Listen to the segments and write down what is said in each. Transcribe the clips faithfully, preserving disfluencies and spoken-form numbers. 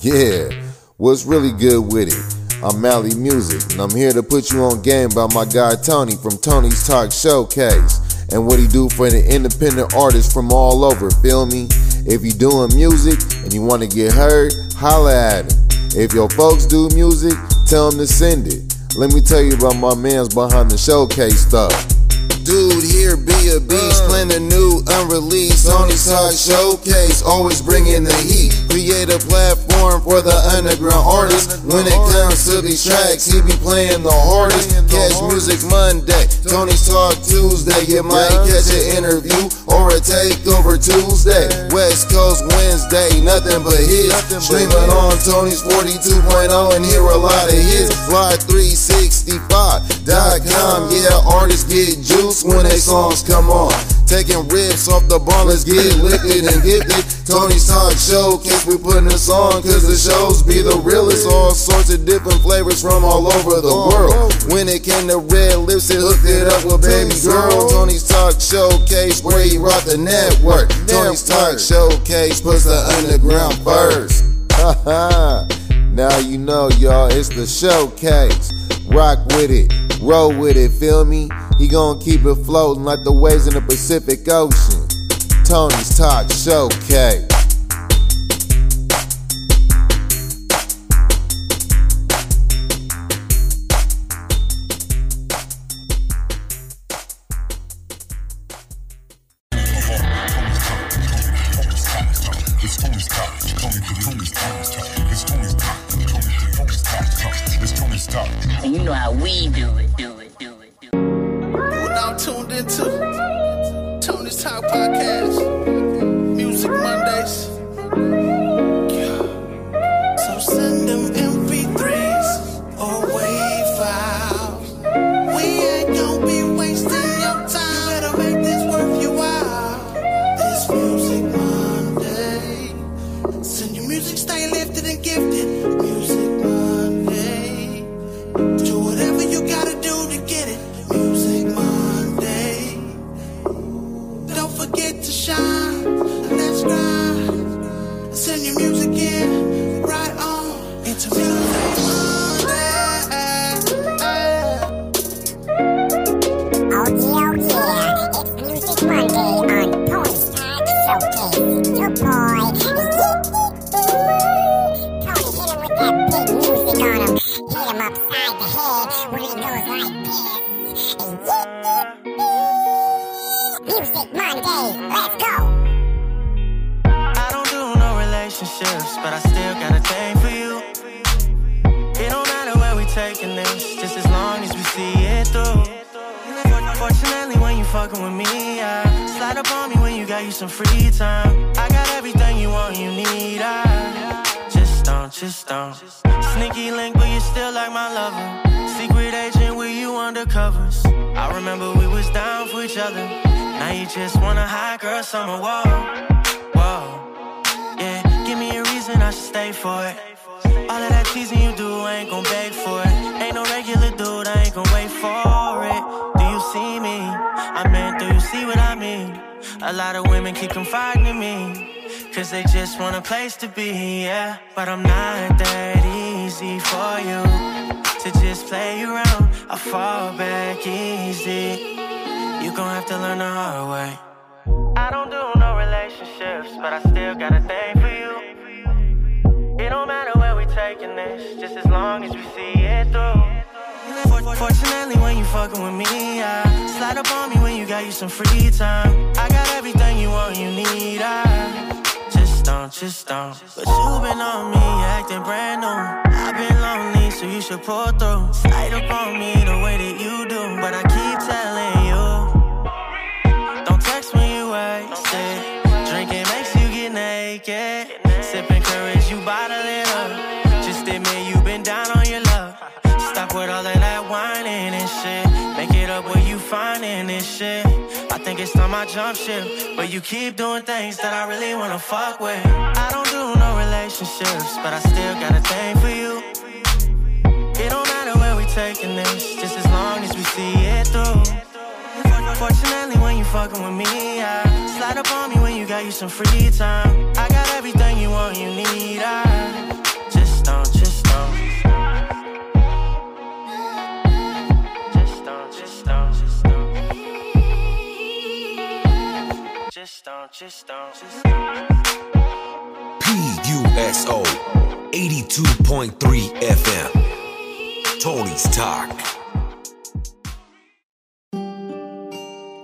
Yeah, what's really good with it? I'm Mally Music, and I'm here to put you on game by my guy Tony from Tony's Talk Showcase, and what he do for the independent artists from all over, feel me? If you doing music and you want to get heard, holla at him. If your folks do music, tell them to send it. Let me tell you about my man's behind the showcase stuff. Dude, here be a beast, plan a new unreleased Tony's Talk Showcase, always bringing the heat. Create a platform for the underground artists. When it comes to these tracks, he be playing the hardest. Catch music Monday, Tony's Talk Tuesday. You might catch an interview or a takeover Tuesday. West Coast Wednesday, nothing but hits. Streaming on Tony's forty-two point oh and hear a lot of hits. Fly three sixty-five dot com, yeah, artists get juiced when they songs come on. Taking rips off the bar, let's get lifted and gifted. Tony's Talk Showcase, we putting this on, cause the shows be the realest. All sorts of different flavors from all over the world. When it came to red lips, it hooked it up with baby girl. Tony's Talk Showcase, where he rock the network. Tony's Talk Showcase puts the underground first. Now you know, y'all, it's the showcase. Rock with it, roll with it, feel me? He gon' keep it floating like the waves in the Pacific Ocean. Tony's Talk Showcase. And you know how we do it, do it, do it, do it. We're now tuned into Tony's Talk Podcast, Music Mondays. Yeah. So send them M P threes or WAV files. We ain't gonna be wasting your time. You better make this worth your while. This Music Monday. Send your music, stay lifted and gifted. Music but I still got a thing for you. It don't matter where we taking this, just as long as we see it through. Fortunately, when you fucking with me, I slide up on me when you got you some free time. I got everything you want, you need. I just don't, just don't. Sneaky link, but you still like my lover. Secret agent, with you undercovers. I remember we was down for each other. Now you just wanna hide, girl, summer wall. I should stay for it. All of that teasing you do, I ain't gon' beg for it. Ain't no regular dude, I ain't gon' wait for it. Do you see me? I mean, do you see what I mean? A lot of women keep confiding in me, cause they just want a place to be, yeah. But I'm not that easy for you to just play around. I fall back easy. You gon' have to learn the hard way. I don't do no relationships, but I still got a thing for you. It don't matter where we taking this, just as long as we see it through. Fortunately, when you fucking with me, I slide up on me when you got you some free time. I got everything you want, you need. I just don't, just don't. But you been on me, acting brand new. I've been lonely, so you should pull through. Slide up on me the way that you do, but I keep telling you, don't text when you wasted. Drinking makes you get naked. Sipping courage, you bottle it up. Just admit you been down on your luck. Stop with all of that whining and shit. Make it up where you finding this shit. I think it's time I jump ship, but you keep doing things that I really wanna fuck with. I don't do no relationships, but I still got a thing for you. It don't matter where we taking this, just as long as we see it through. Fortunately, when you fucking with me, I slide up on me when you got you some free time. I got everything you want, you need. I P U S O eighty-two point three F M, Tony's Talk.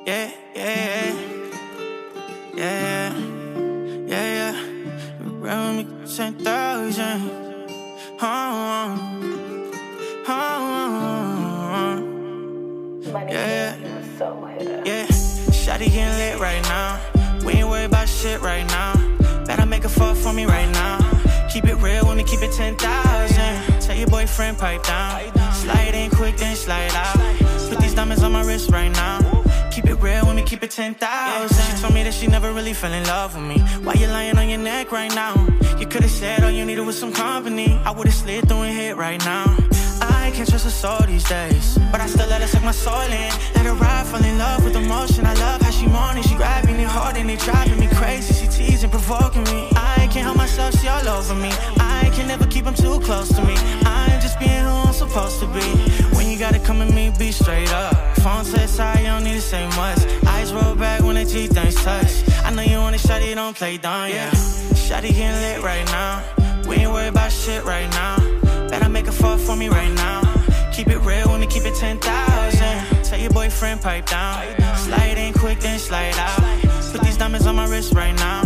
Yeah, yeah, yeah, yeah, yeah, yeah, yeah. Around me, ten thousand. Oh, oh, oh, oh. Yeah, yeah. Shawty getting lit right now. We ain't worried about shit right now. Better make a fuck for me right now. Keep it real with me, keep it ten thousand. Tell your boyfriend, pipe down. Slide in quick, then slide out. Put these diamonds on my wrist right now. Keep it real with me, keep it ten thousand. She told me that she never really fell in love with me. Why you lying on your neck right now? You could've said all you needed was some company. I would've slid through and hit right now. I can't trust a soul these days, but I still let her suck my soul in. Let her ride, fall in love with emotion. I love how she moaning, she grabbing it hard and it driving me crazy. She teasing, provoking me. I can't help myself, she all over me. I can never keep them too close to me. I'm just being who I'm supposed to be. When you gotta come at me, be straight up. Phone says sorry, you don't need to say much. Eyes roll back when the teeth don't touch. I know you want it, shawty, don't play dumb, yeah. Shawty getting lit right now. We ain't worried about shit right now. Better make a fuck for me right now. Keep it real when we keep it ten thousand. Tell your boyfriend, pipe down. Slide in quick, then slide out. Put these diamonds on my wrist right now.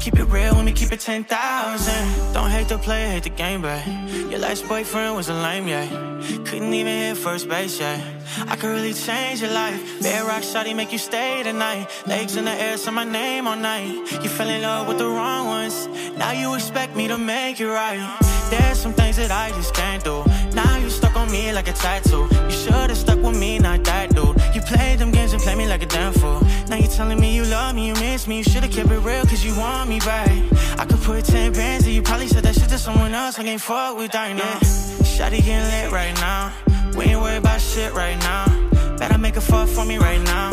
Keep it real when we keep it ten thousand. Don't hate the player, hate the game, but your last boyfriend was a lame, yeah. Couldn't even hit first base, yeah. I could really change your life. Bad rock shawty, make you stay tonight. Legs in the air, say my name all night. You fell in love with the wrong ones. Now you expect me to make it right. There's some things that I just can't do. Now you stuck on me like a tattoo. You should've stuck with me, not that dude. You played them games and played me like a damn fool. Now you telling me you love me, you miss me. You should've kept it real cause you want me back. I could put ten bands and you probably said that shit to someone else. I can't fuck with that, no. Shawty getting lit right now. We ain't worried about shit right now. Better make a fuck for me right now.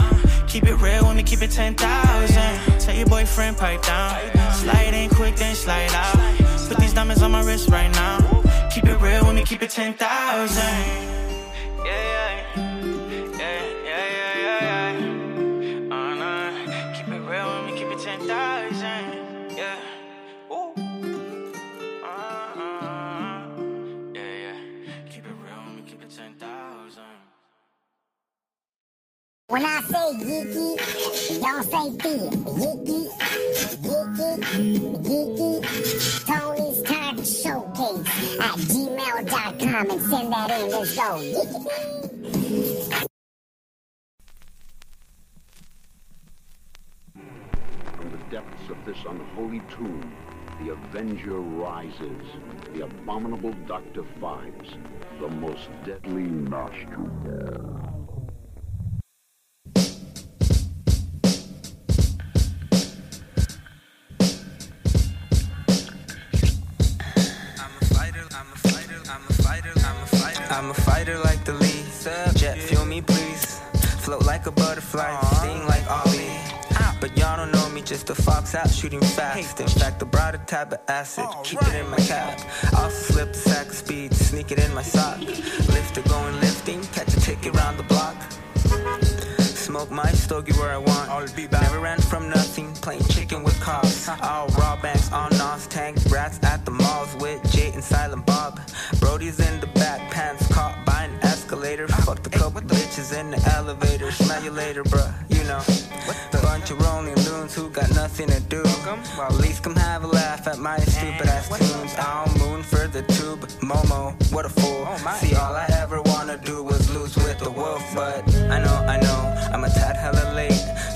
Keep it real when we keep it ten thousand. Tell your boyfriend, pipe down. Slide in quick, then slide out. Put these diamonds on my wrist right now. Keep it real when we keep it ten thousand. Yeah, yeah, yeah, yeah, yeah, yeah. Oh, no. Keep it real when we keep it ten thousand. Yeah, ooh. Uh-uh. Yeah, yeah. Keep it real when we keep it ten thousand. When I say geeky, don't say fear. Geeky, geeky, geeky. Tony's Talk Showcase at gmail dot com and send that in. Let's go. From the depths of this unholy tomb, the Avenger rises. The abominable Doctor finds the most deadly nostril. I'm a fighter like the leaves. Jet fuel me please. Float like a butterfly, aww. Sting like Ollie. But y'all don't know me, just a fox out shooting fast. In fact, I brought a tab of acid, keep it in my cap. I'll slip the sack of speed, sneak it in my sock. Lifter going lifting, catch a ticket round the block. Smoke my stogie where I want. I'll be back. Never ran from nothing, playing chicken with cops. All raw banks on Nos, tank brats at the malls with Jay and Silent Bob. Brody's in the back, pants caught by an escalator. Fuck the club with the bitches in the elevator. Smell you later, bruh, you know. A bunch of rolling loons who got nothing to do. At least come have a laugh at my stupid ass tunes. I'll moon for the tube, Momo, what a fool. See, all I ever wanna do was lose with the wolf. But I know, I know, I'm a tad hella late.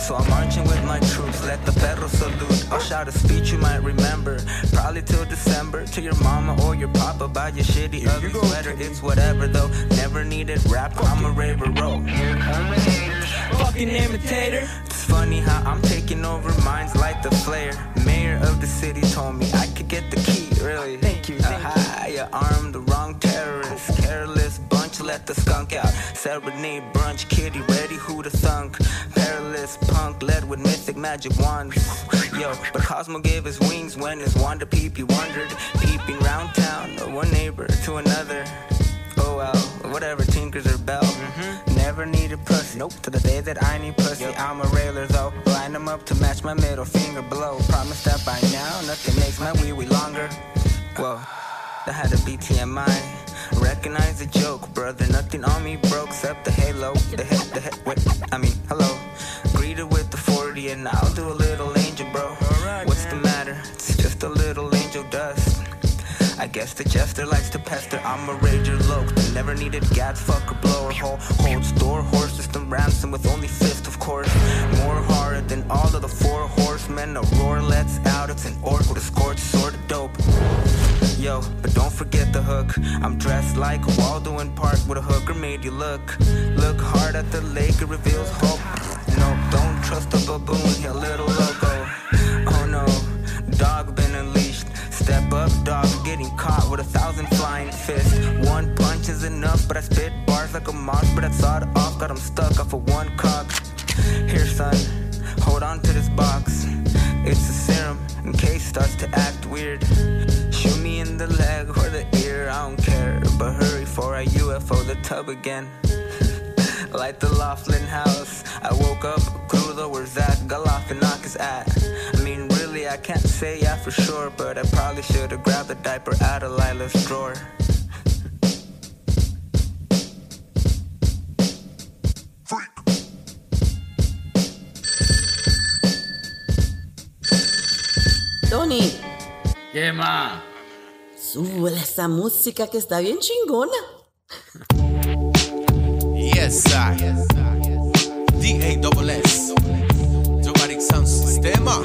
So I'm marching with my troops, let the perros salute. I'll shout a speech you might remember, probably till December. To your mama or your papa, buy your shitty ugly sweater. It's whatever though, never needed rap, I'm a raver roll. Here come the haters, fucking imitator. It's funny how I'm taking over minds like the flare. Mayor of the city told me I could get the key, really. Thank you, thank uh-huh, you. You armed the wrong terrorist, careless bunch, let the skunk out. Serenade brunch, kitty ready, who to thunk? Perilous punk led with mystic magic wands. Yo, but Cosmo gave his wings when his wand to peep. He wandered, peeping round town, one neighbor to another. Oh well, whatever, tinkers or bell. Mm-hmm. never need a pussy. Nope. To the day that I need pussy, yep. I'm a railer though. Line them up to match my middle finger blow. Promise that by now, nothing makes my wee wee longer. Whoa, that had a B T M I. Recognize the joke, brother. Nothing on me broke except the halo. The head, the head, wait, I mean, hello. Greeted with the forty and I'll do a little angel, bro. Right, what's man. The matter? It's just a little angel dust. I guess the jester likes to pester. I'm a rager loke. The never needed gats, fuck a blower hole. Holds door horse, system ransom with only fist, of course. More hard than all of the four horsemen. A roar lets out, it's an orc with a scorched sword of dope. Yo, but don't forget the hook. I'm dressed like Waldo in Park with a hooker made you look. Look hard at the lake, it reveals hope. No, don't trust a baboon, your little loco. Oh no, dog been unleashed. Step up, dog, getting caught with a thousand flying fists. One punch is enough, but I spit bars like a moth. But I sawed off, got him stuck off of one cock. Here, son, hold on to this box. It's a serum, in case starts to act weird. Shoot me in the leg or the ear, I don't care. But hurry for a U F O, the tub again. Like the Laughlin house, I woke up, Crudo, where's that Galifianakis at? I mean, really, I can't say yeah for sure, but I probably should have grabbed a diaper out of Lila's drawer. Freak. Tony. ¿Qué más? Súbele esa música que está bien chingona. Yes, I. D A S S Dramatic Sound Sistema.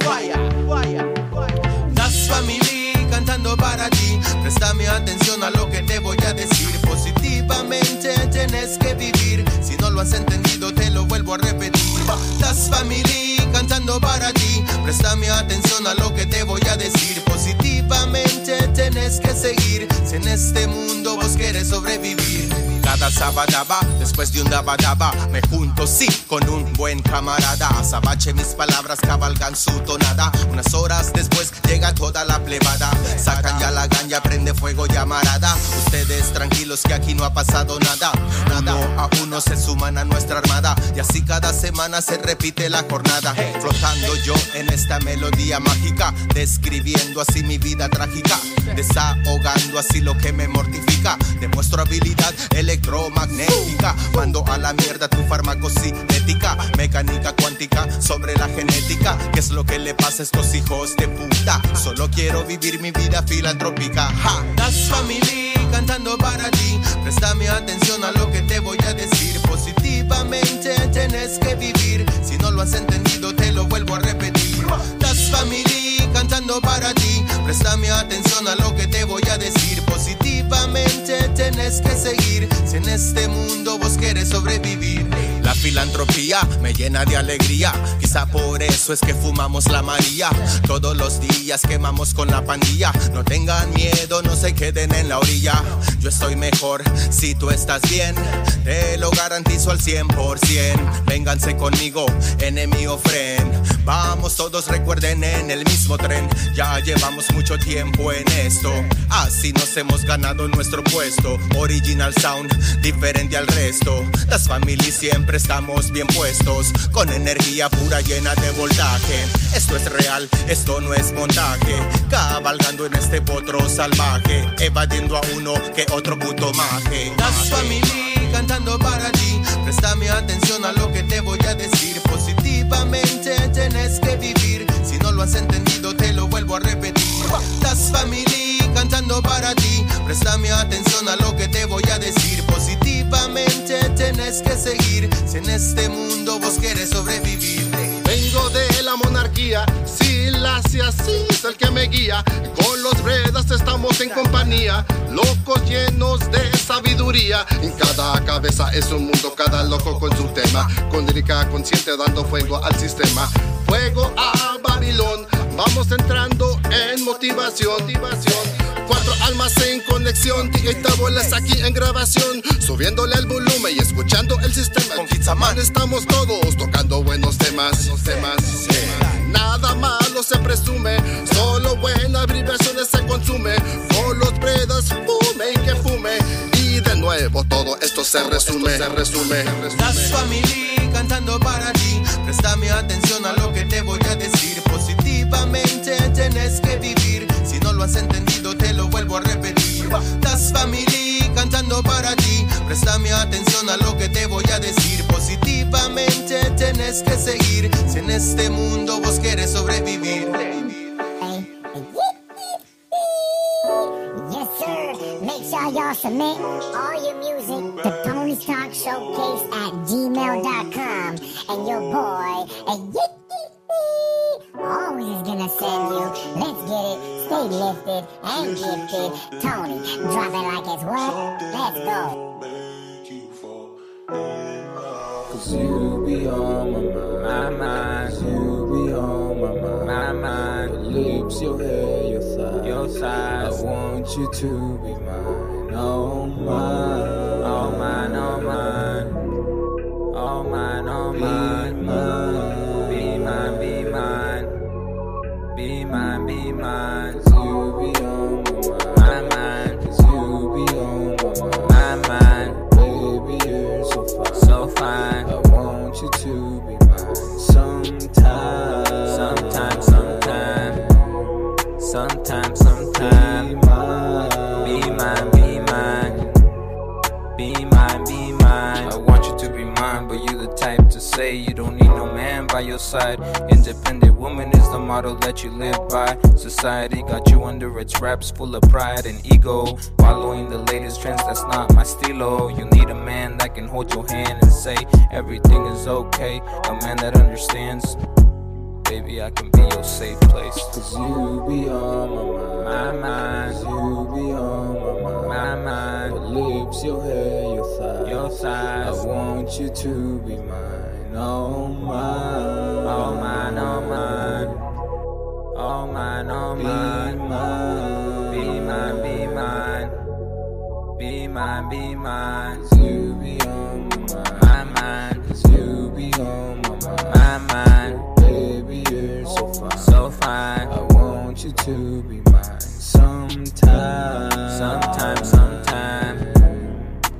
Fire, fire, fire. D A S S Family, cantando para ti. Préstame atención a lo que te voy a decir. Positivamente tienes que vivir. Si no lo has entendido, te lo vuelvo a repetir. D A S S Family, cantando para ti. Préstame atención a lo que te voy a decir. Positivamente tienes que seguir. Si en este mundo vos quieres sobrevivir. Cada sabadaba, después de un dabadaba, me junto, sí, con un buen camarada. Azabache mis palabras, cabalgan su tonada. Unas horas después llega toda la plebada. Sacan ya la ganja, prende fuego y amarada. Ustedes tranquilos que aquí no ha pasado nada. Uno a uno se suman a nuestra armada. Y así cada semana se repite la jornada. Flotando yo en esta melodía mágica, describiendo así mi vida trágica. Desahogando así lo que me mortifica. Demuestro habilidad electromagnética, mando a la mierda tu farmacocinética, mecánica cuántica sobre la genética. ¿Qué es lo que le pasa a estos hijos de puta? Solo quiero vivir mi vida filantrópica. Ja. D A S S Family, cantando para ti. Préstame atención a lo que te voy a decir. Positivamente tienes que vivir. Si no lo has entendido, te lo vuelvo a repetir. D A S S Family, cantando para ti. Préstame atención a lo que te voy a decir. Positivamente tienes que seguir. Si en este mundo vos querés sobrevivir. La filantropía me llena de alegría. Quizá por eso es que fumamos la María. Todos los días quemamos con la pandilla. No tengan miedo, no se queden en la orilla. Yo estoy mejor si tú estás bien. Te lo garantizo al cien por ciento. Vénganse conmigo, enemy o friend. Vamos todos, recuerden, en el mismo tren. Ya llevamos mucho tiempo en esto. Así nos hemos ganado nuestro puesto. Original Sound, diferente al resto. D A S S Family siempre estamos bien puestos, con energía pura llena de voltaje. Esto es real, esto no es montaje. Cabalgando en este potro salvaje, evadiendo a uno que otro puto maje. D A S S Family, cantando para ti. Préstame atención a lo que te voy a decir. Positivamente tienes que vivir. Si no lo has entendido, te lo vuelvo a repetir. D A S S Family, cantando para ti. Préstame atención a lo que te voy a decir. Positivamente tienes que seguir. Si en este mundo vos quieres sobrevivir. Vengo de la monarquía, si la hace así es el que me guía. Con los Bredas estamos en compañía, locos llenos de sabiduría. En cada cabeza es un mundo, cada loco con su tema. Con lírica consciente dando fuego al sistema. Fuego a Babilón, vamos entrando en motivación, motivación. Cuatro almas en conexión, D J Bolas aquí en grabación. Subiéndole el volumen y escuchando el sistema. Con Pizzaman estamos todos tocando buenos temas, buenos temas. Sí. Nada malo se presume, solo buenas vibraciones se consume. Con los Bredas fume y que fume. Y de nuevo todo todo esto se resume, se resume. D A S S Family cantando para ti. Préstame atención a lo que te voy a decir. Positivamente tienes que vivir. Si no lo has entendido te lo vuelvo a repetir. D A S S Family cantando para ti. Préstame atención a lo que te voy a decir. Positivamente tienes que seguir. Si en este mundo vos quieres sobrevivir. Make sure y'all submit all your music to Tony's Talk Showcase at gmail dot com. And your boy, a always is gonna send you. Let's get it, stay lifted and gifted. Tony, drop it like it's what? Let's go. Cause you be on my mind, you be on my mind. The lips, your hair, your thighs, your thighs. I want you to be mine, oh mine, oh mine, oh mine, oh mine, oh mine, mine. Be mine, be mine, be mine, be mine. Cause you be on my mind, cause you be on my mind. Baby, you're so fine, so fine. I want you to be mine. Sometimes, sometimes, sometimes. Sometimes, sometimes, be mine, be mine, be mine, be mine. I want you to be mine, but you the type to say you don't need no man by your side. Independent woman is the model that you live by. Society got you under its wraps, full of pride and ego. Following the latest trends, that's not my stilo. You need a man that can hold your hand and say everything is okay. A man that understands. Baby, I can be your safe place. Cause you be on my mind, my mind. Cause you be on my mind, my mind. Your lips, your hair, your thighs, your thighs. I want you to be mine, oh mine, oh mine, oh mine, oh mine, oh mine. Be mine, be mine, be mine, be mine. Cause you be on my mind, cause you be on my mind. You're so fine, so fine. I want you to be mine. Sometimes, sometimes, sometimes,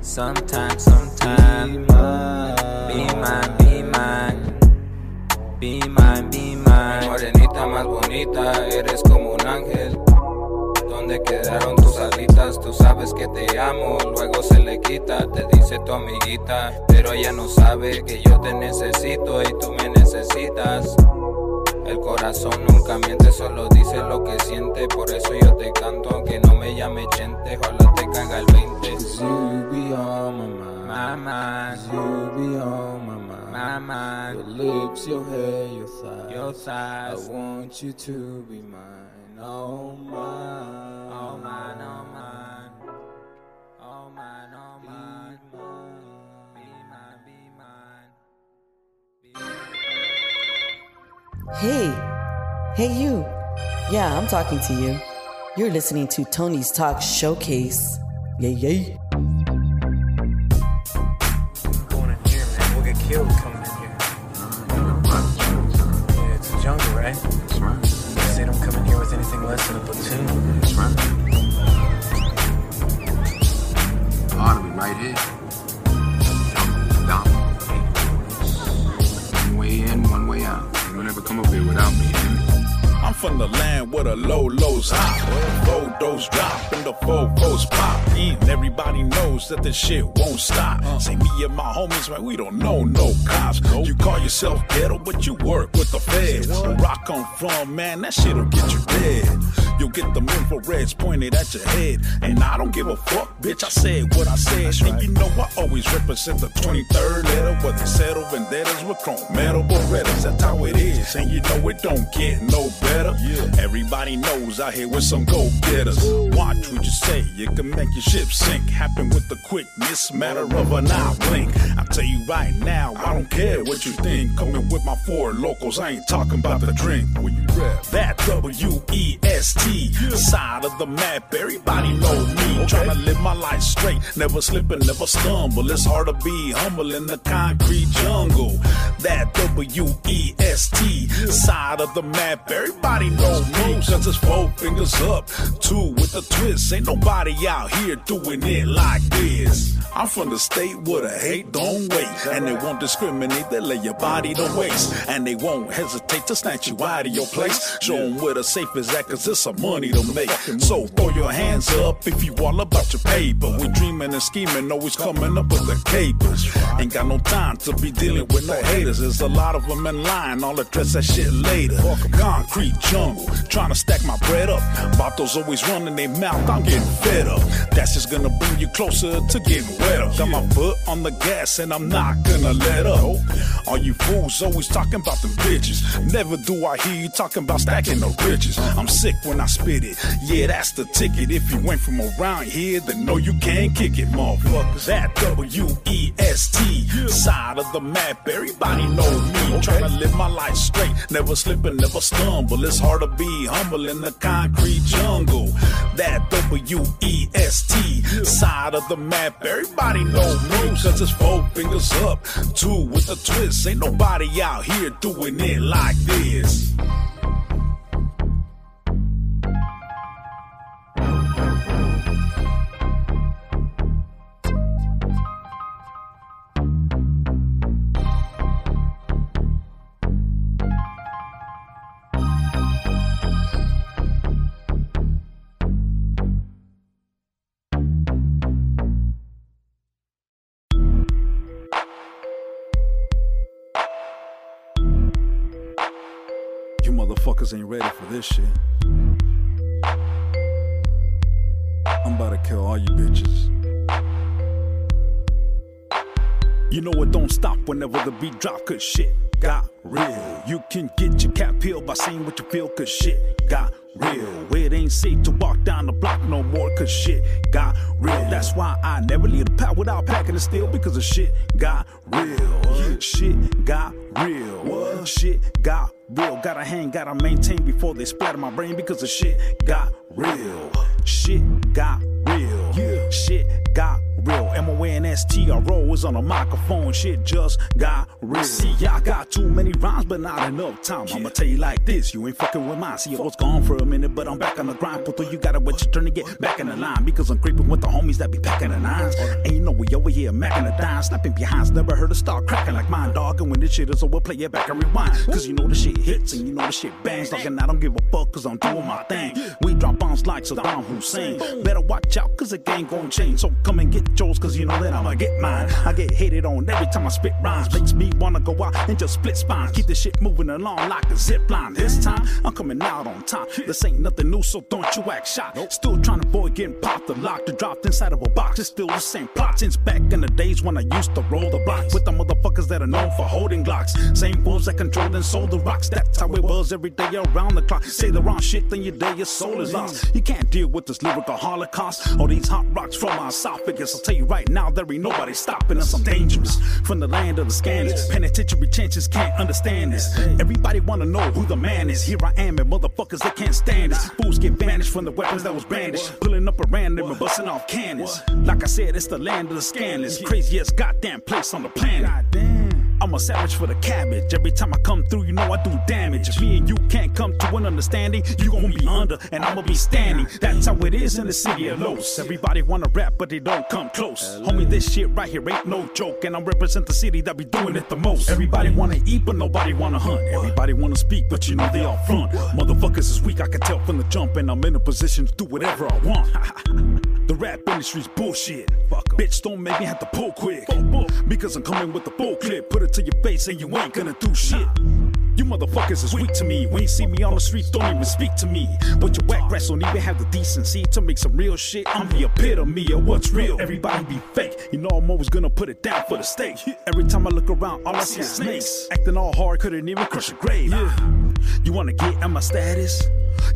sometimes, sometimes. Be mine, be mine, be mine, be mine. Morenita más bonita, eres como un ángel. Donde quedaron tus alitas, tú sabes que te amo, luego se le quita, te dice tu amiguita, pero ella no sabe que yo te necesito y tú me necesitas. El corazón nunca miente, solo dice lo que siente. Por eso yo te canto, aunque no me llame gente. Ojalá te caiga el veinte. Cause you be on my mind, you be on my mind. Your lips, your hair, your thighs, your thighs. I want you to be mine, oh mine, oh mine, oh mine, oh mine, oh mine. Be mine, be mine, be mine. Hey, hey you. Yeah, I'm talking to you. You're listening to Tony's Talk Showcase. Yay, yeah, yay. Yeah. I'm going in here, man. We'll get killed coming in here. Yeah, it's a jungle, right? That's right. They don't come in here with anything less than a platoon. That's right. Ought to be right here. One way in, one way out. Don't ever come up here without me, yeah? I'm from the land where the low lows hop, low dose drop, and the full post pop. And everybody knows that this shit won't stop. Uh, Say me and my homies, man, we don't know no cops. Nope. You call yourself ghetto, but you work with the feds. Rock on from, man, that shit'll get you dead. You'll get the infrareds pointed at your head. And I don't give a fuck, bitch, I said what I said. That's and right. You know I always represent the twenty-third letter, where they settle vendettas with chrome metal berettas. That's how it is, and you know it don't get no better. Yeah. Everybody knows out here with some go-getters. Ooh. Watch what you say, it can make your ship sink. Happen with the quickness, matter of an eye blink. I tell you right now, I don't care what you think. Coming with my four locals, I ain't talking about the drink. When you rap that W E S T side of the map, everybody know me. Okay. Tryna live my life straight, never slip and never stumble. It's hard to be humble in the concrete jungle. That W E S T side of the map, everybody nobody knows me, cause it's four fingers up, two with a twist. Ain't nobody out here doing it like this. I'm from the state where the hate don't wait, and they won't discriminate, they lay your body to waste, and they won't hesitate to snatch you out of your place. Show them where the safe is at, cause it's some money to make. So throw your hands up if you all about your paper. We dreaming and scheming, always coming up with the capers. Ain't got no time to be dealing with no haters. There's a lot of them in line, I'll address that shit later. Concrete jungle, trying to stack my bread up. Bottles always running their mouth, I'm getting fed up. That's just gonna bring you closer to getting wet up. Got my foot on the gas and I'm not gonna let up. All you fools always talking about the bitches. Never do I hear you talking about stacking the riches. I'm sick when I spit it, yeah that's the ticket. If you ain't from around here, then no you can't kick it, motherfuckers. That W E S T, side of the map, everybody know me. Trying to live my life straight, never slipping, never stumble. It's hard to be humble in the concrete jungle. That W E S T, side of the map, everybody know me, cause it's four fingers up, two with a twist. Ain't nobody out here doing it like this. Motherfuckers ain't ready for this shit. I'm about to kill all you bitches. You know it don't stop whenever the beat drop, cause shit got real. You can get your cap peeled by saying what you feel, cause shit got real. It ain't safe to walk down the block no more, cause shit got real. That's why I never leave the pack without packing the steel, because the shit got real. Shit got real. Shit got real. Real, gotta hang, gotta maintain before they splatter my brain, because the shit got real. Shit got real. Yeah. Shit got real. M O N S T R O is on a microphone. Shit just got real. See, I got too many rhymes, but not enough time. I'ma tell you like this, you ain't fucking with mine. See, I was gone for a minute, but I'm back on the grind. Pull through, you gotta wait your turn to get back in the line, because I'm creeping with the homies that be packing the nines. Ain't no way over here macking the dime, snapping behinds. Never heard a start cracking like mine, dog. And when this shit is over, play it back and rewind, cause you know the shit hits and you know the shit bangs. Like, and I don't give a fuck, cause I'm doing my thing. We drop bombs like Saddam Hussein. Better watch out, cause the game gon' change. So come and get yours, cause you know that I'ma get mine. I get hated on every time I spit rhymes. Makes me wanna go out and just split spines. Keep this shit moving along like a zip line. This time, I'm coming out on time. This ain't nothing new, so don't you act shy. Still trying to avoid getting popped or locked or dropped inside of a box. It's still the same plot since back in the days when I used to roll the blocks with the motherfuckers that are known for holding Glocks. Same wolves that controlled and sold the rocks. That's how it was every day around the clock. Say the wrong shit, then your day your soul is lost. You can't deal with this lyrical holocaust. All these hot rocks from our esophagus. I'll tell you right now, there ain't nobody stopping us. I'm dangerous from the land of the scandals. Penitentiary chances can't understand this. Everybody wanna know who the man is. Here I am, and motherfuckers they can't stand this. Fools get banished from the weapons that was brandished, pulling up a random and busting off cannons. Like I said, it's the land of the scandals, craziest goddamn place on the planet. I'm a savage for the cabbage. Every time I come through, you know I do damage. If me and you can't come to an understanding, you gon' be under, and I'ma be standing. That's how it is in the city of Los. Everybody wanna rap, but they don't come close. Homie, this shit right here ain't no joke, and I represent the city that be doing it the most. Everybody wanna eat, but nobody wanna hunt. Everybody wanna speak, but you know they all front. Motherfuckers is weak, I can tell from the jump, and I'm in a position to do whatever I want. The rap industry's bullshit. Fuck em. Bitch, don't make me have to pull quick, because I'm coming with the full clip. Put it to your face and you ain't gonna do shit. You motherfuckers is weak to me. When you see me on the streets, don't even speak to me. But your whack rats don't even have the decency to make some real shit. I'm the epitome of what's real. Everybody be fake. You know I'm always gonna put it down for the state. Every time I look around, all I see is snakes. Acting all hard, couldn't even crush a grave. You wanna get at my status?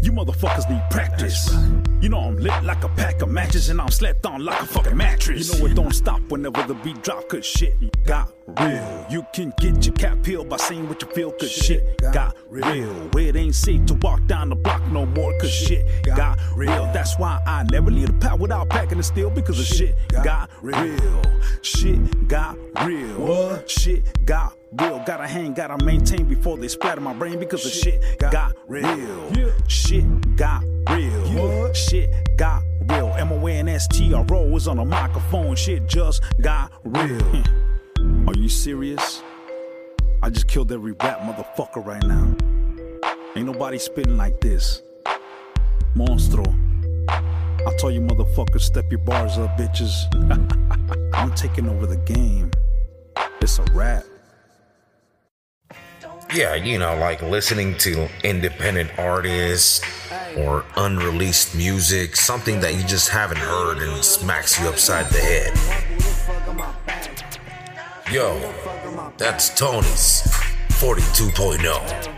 You motherfuckers need practice. You know I'm lit like a pack of matches, and I'm slept on like a fucking mattress. You know it don't stop whenever the beat drop, cause shit got real. You can get your cap peeled by saying what you feel, cause shit got real. It ain't safe to walk down the block no more, cause shit got real. That's why I never leave the pack without packing the steel, because the shit got real. Shit got real. Shit got real. real. Gotta hang, gotta maintain before they splatter my brain, because the shit got real. Shit got real. Shit got real. M O N S T R O is on a microphone. Shit just got real. Are you serious? I just killed every rap motherfucker right now. Ain't nobody spitting like this. Monstro. I tell you motherfuckers, step your bars up, bitches. I'm taking over the game. It's a rap. Yeah, you know, like listening to independent artists or unreleased music, something that you just haven't heard and smacks you upside the head. Yo, that's Tony's forty-two point oh.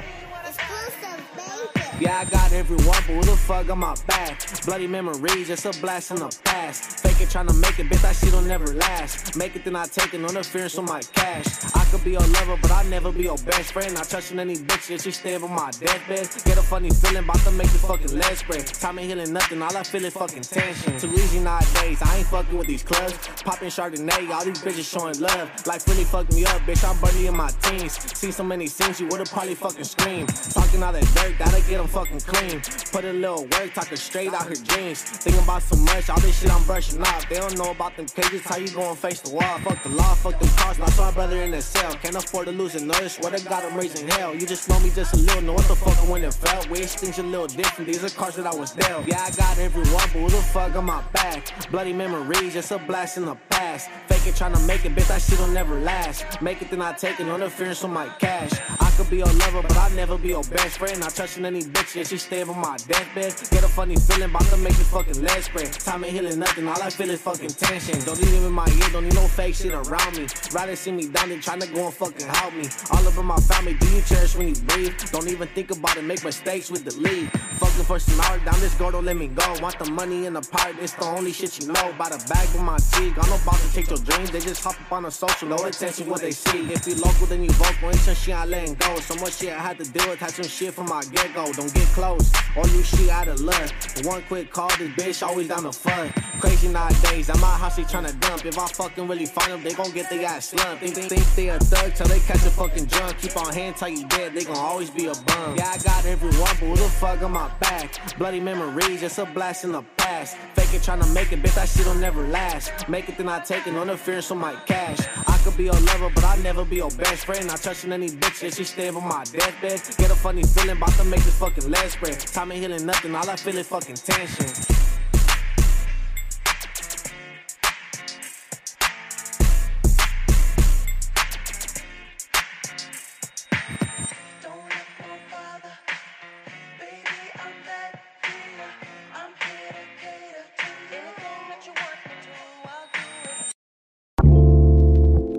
Yeah, I got every waffle, who the fuck on my back? Bloody memories, it's a blast from the past. Fake it, tryna make it, bitch, that shit don't never last. Make it, then I take it, no interference with my cash. I could be your lover, but I'll never be your best friend. Not trusting any bitch, if she stayin' on my deathbed. Get a funny feeling, about to make the fucking legs spread. Time ain't healing nothing, all I feel is fucking tension. Too easy nowadays, I ain't fucking with these clubs. Poppin' Chardonnay, all these bitches showing love. Life really fucked me up, bitch, I'm barely in my teens. Seen so many scenes, you would've probably fucking screamed. Talking all that dirt, that'll get them fucking clean. Put a little work, talking straight out her jeans. Thinking about so much, all this shit I'm brushing off. They don't know about them cages, how you going face the wall? Fuck the law, fuck them cars, I saw my brother in the cell. Can't afford to lose another, swear to God I'm raising hell. You just know me just a little, know what the fuck I went and felt. Wish things a little different, these are cars that I was dealt. Yeah, I got everyone, but who the fuck on my back? Bloody memories, just a blast in the past. Fake it, trying to make it, bitch, that shit will never last. Make it, then I take it, no interference with my cash. I could be your lover, but I'll never be your best friend. Not trusting any bitch, yeah, she stayin' on my deathbed. Get a funny feeling, about to make the fucking legs spread. Time ain't healing nothing, all I feel is fucking tension. Don't leave him in my ear, don't need no fake shit around me. Rather see me down than tryna go and fucking help me. All over my family, do you cherish when you breathe? Don't even think about it, make mistakes with the lead. Fucking for some hour, down this girl, don't let me go. Want the money and the part, it's the only shit she know. By the bag with my teeth, I know about to take your dreams. They just hop up on a social, no attention what they see. If you local, then you vocal, and some shit I letting go. So much shit I had to deal with, had some shit from my get-go. Don't get close, or you shit out of luck. One quick call, this bitch always down the front. Crazy nowadays, at my house she tryna dump. If I fucking really find them, they gon' get their ass slumped. Think, think, think they a thug till they catch a fucking drunk. Keep on hand till you dead, they gon' always be a bum. Yeah, I got every one, but who the fuck on my back? Bloody memories, just a blast in the past. Fake it, tryna make it, bitch, that shit'll never last. Make it, then I take it, no interference with my cash. I could be your lover, but I'll never be your best friend. Not touching any bitch, yeah, she stayin' on my deathbed. Get a funny feeling, about to make this fucking leg spread. Time ain't healing nothing, all I feel is fucking tension.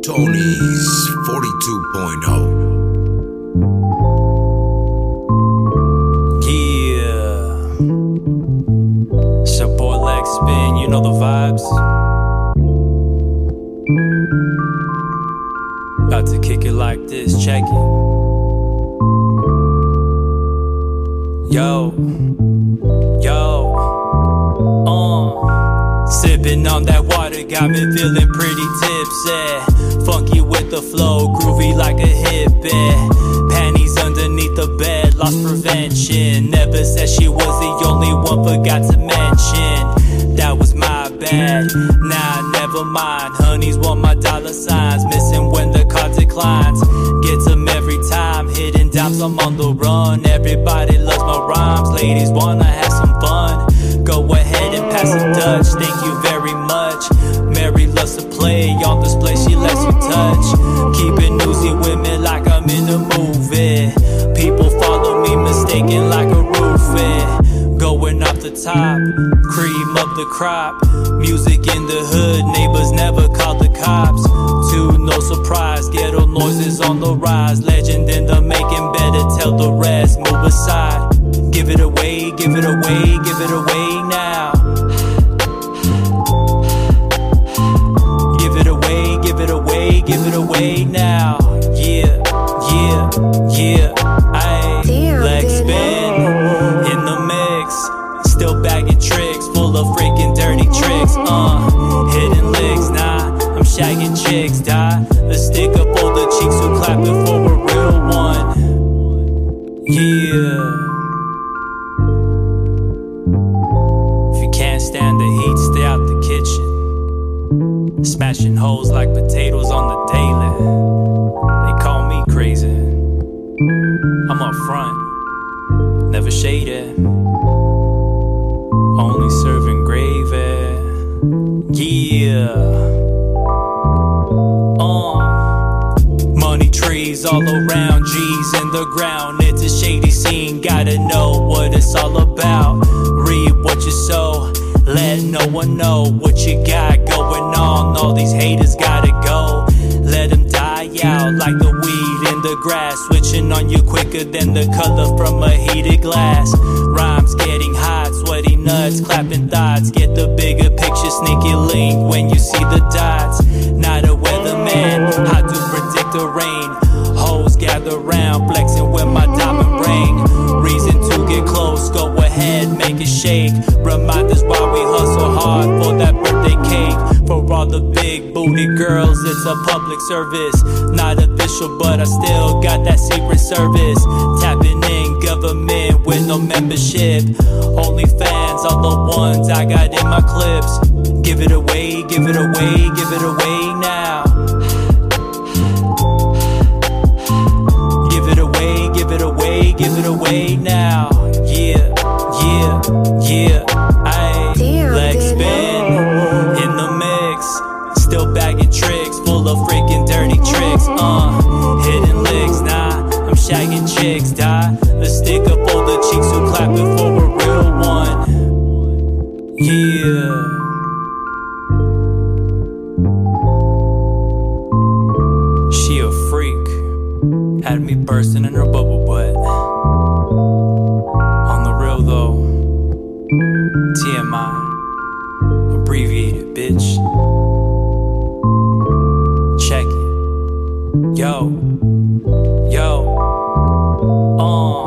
Tony's forty-two point oh. Lexx Spin, you know the vibes. About to kick it like this, check it. Yo, yo, uh sipping on that water, got me feeling pretty tipsy. Funky with the flow, groovy like a hippie. Panties underneath the bed, lost prevention. Never said she was the only one, forgot to mention. That was my bad, nah, never mind. Honeys want my dollar signs, missing when the card declines. Gets them every time, hidden dimes, I'm on the run. Everybody loves my rhymes, ladies wanna have some fun. Go ahead and pass the Dutch, thank you very much. Mary loves to play, on display she lets you touch. Keeping newsy women like I'm in a movie. People follow me mistaken like a roofie. Going off the top, cream up the crop. Music in the hood, neighbors never call the cops. To no surprise, ghetto noises on the rise. Legend in the making, better tell the rest, move aside. Give it away, give it away, give it away now. Give it away, give it away, give it away now. Yeah, yeah, yeah, ayy. Lexx Spin in the mix, still bagging tricks, full of freaking dirty tricks, uh, hidden licks, nah. them shagging chicks, die. Let's stick up all the cheeks who clapping for a real one. Yeah. If you can't stand the heat, stay out the kitchen. Smashing holes like potatoes on the daily. They call me crazy. I'm up front, never shaded. Only serving gravy. Yeah. Uh. Money trees all around, G's in the ground. It's a shady scene, gotta know what it's all about. Read what you sow, let no one know what you got going on. All these haters gotta go, let them die out like the weed in the grass. Switching on you quicker than the color from a heated glass. Rhymes getting hot, sweaty nuts, clapping thoughts. Get the bigger picture, sneaky link when you see the dots. Not a weatherman, how to predict the rain. Hoes gather round, flexing with my diamond ring. Reason to get close, go ahead, make it shake. Reminders why we hustle hard for that birthday cake. For all the big booty girls, it's a public service. Not official, but I still got that secret service. Tapping in government with no membership. Only fans are the ones I got in my clips. Give it away, give it away, give it away now. Give it away, give it away, give it away now. Yeah, yeah, yeah. Ayy, Lexx Spin in the mix. Still bagging tricks, full of freaking dirty tricks. Uh, hidden licks, nah, I'm shagging chicks, die. Let's stick up all the cheeks who clapping for a real one. Yeah. She a freak. Had me bursting in her bubble butt. On the real though, T M I. Abbreviated, bitch. Check it. Yo. Yo. Uh,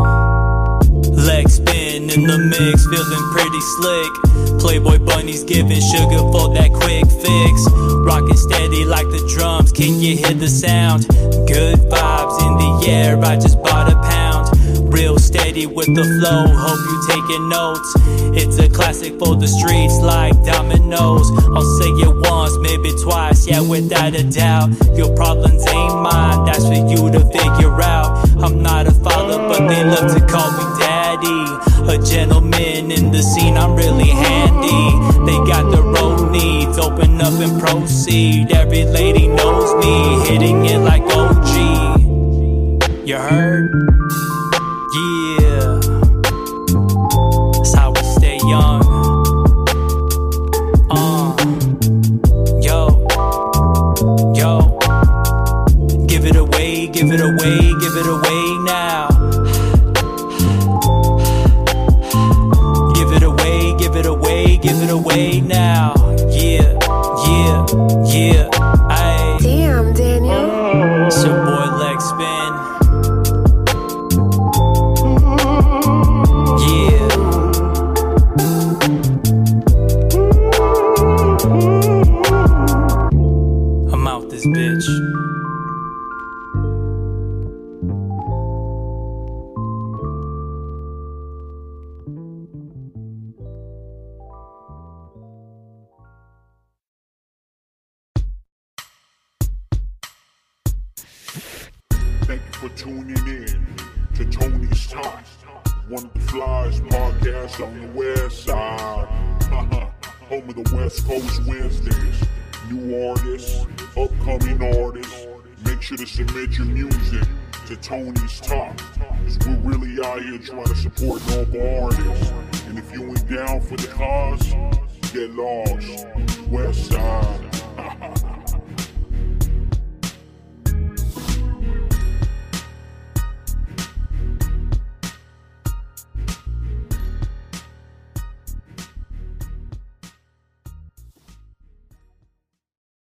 Lexx Spin in the mix, feeling pretty slick. Playboy bunnies giving sugar for that quick fix. Rockin' steady like the drums, can you hear the sound? Good vibes in the air, I just bought a pound. Real steady with the flow, hope you taking notes. It's a classic for the streets like dominoes. I'll say it once, maybe twice, yeah, without a doubt. Your problems ain't mine, that's for you to figure out. I'm not a father, but they love to call me daddy. A gentleman in the scene, I'm really handy. They got their own needs, open up and proceed. Every lady knows me, hitting it like O G. You heard? Yeah. That's how we stay young. Uh. Yo. Yo. Give it away, give it away, give it away. Give it away now. Yeah, yeah, yeah. Ay. Damn, Daniel. It's your boy Lexx Spin. Yeah. I'm out this bitch. Tuning in to Tony's Talk, one of the flyest podcasts on the west side. Home of the West Coast Wednesdays. New artists, upcoming artists. Make sure to submit your music to Tony's Talk, because we're really out here trying to support local artists. And if you ain't down for the cause, get lost. West side.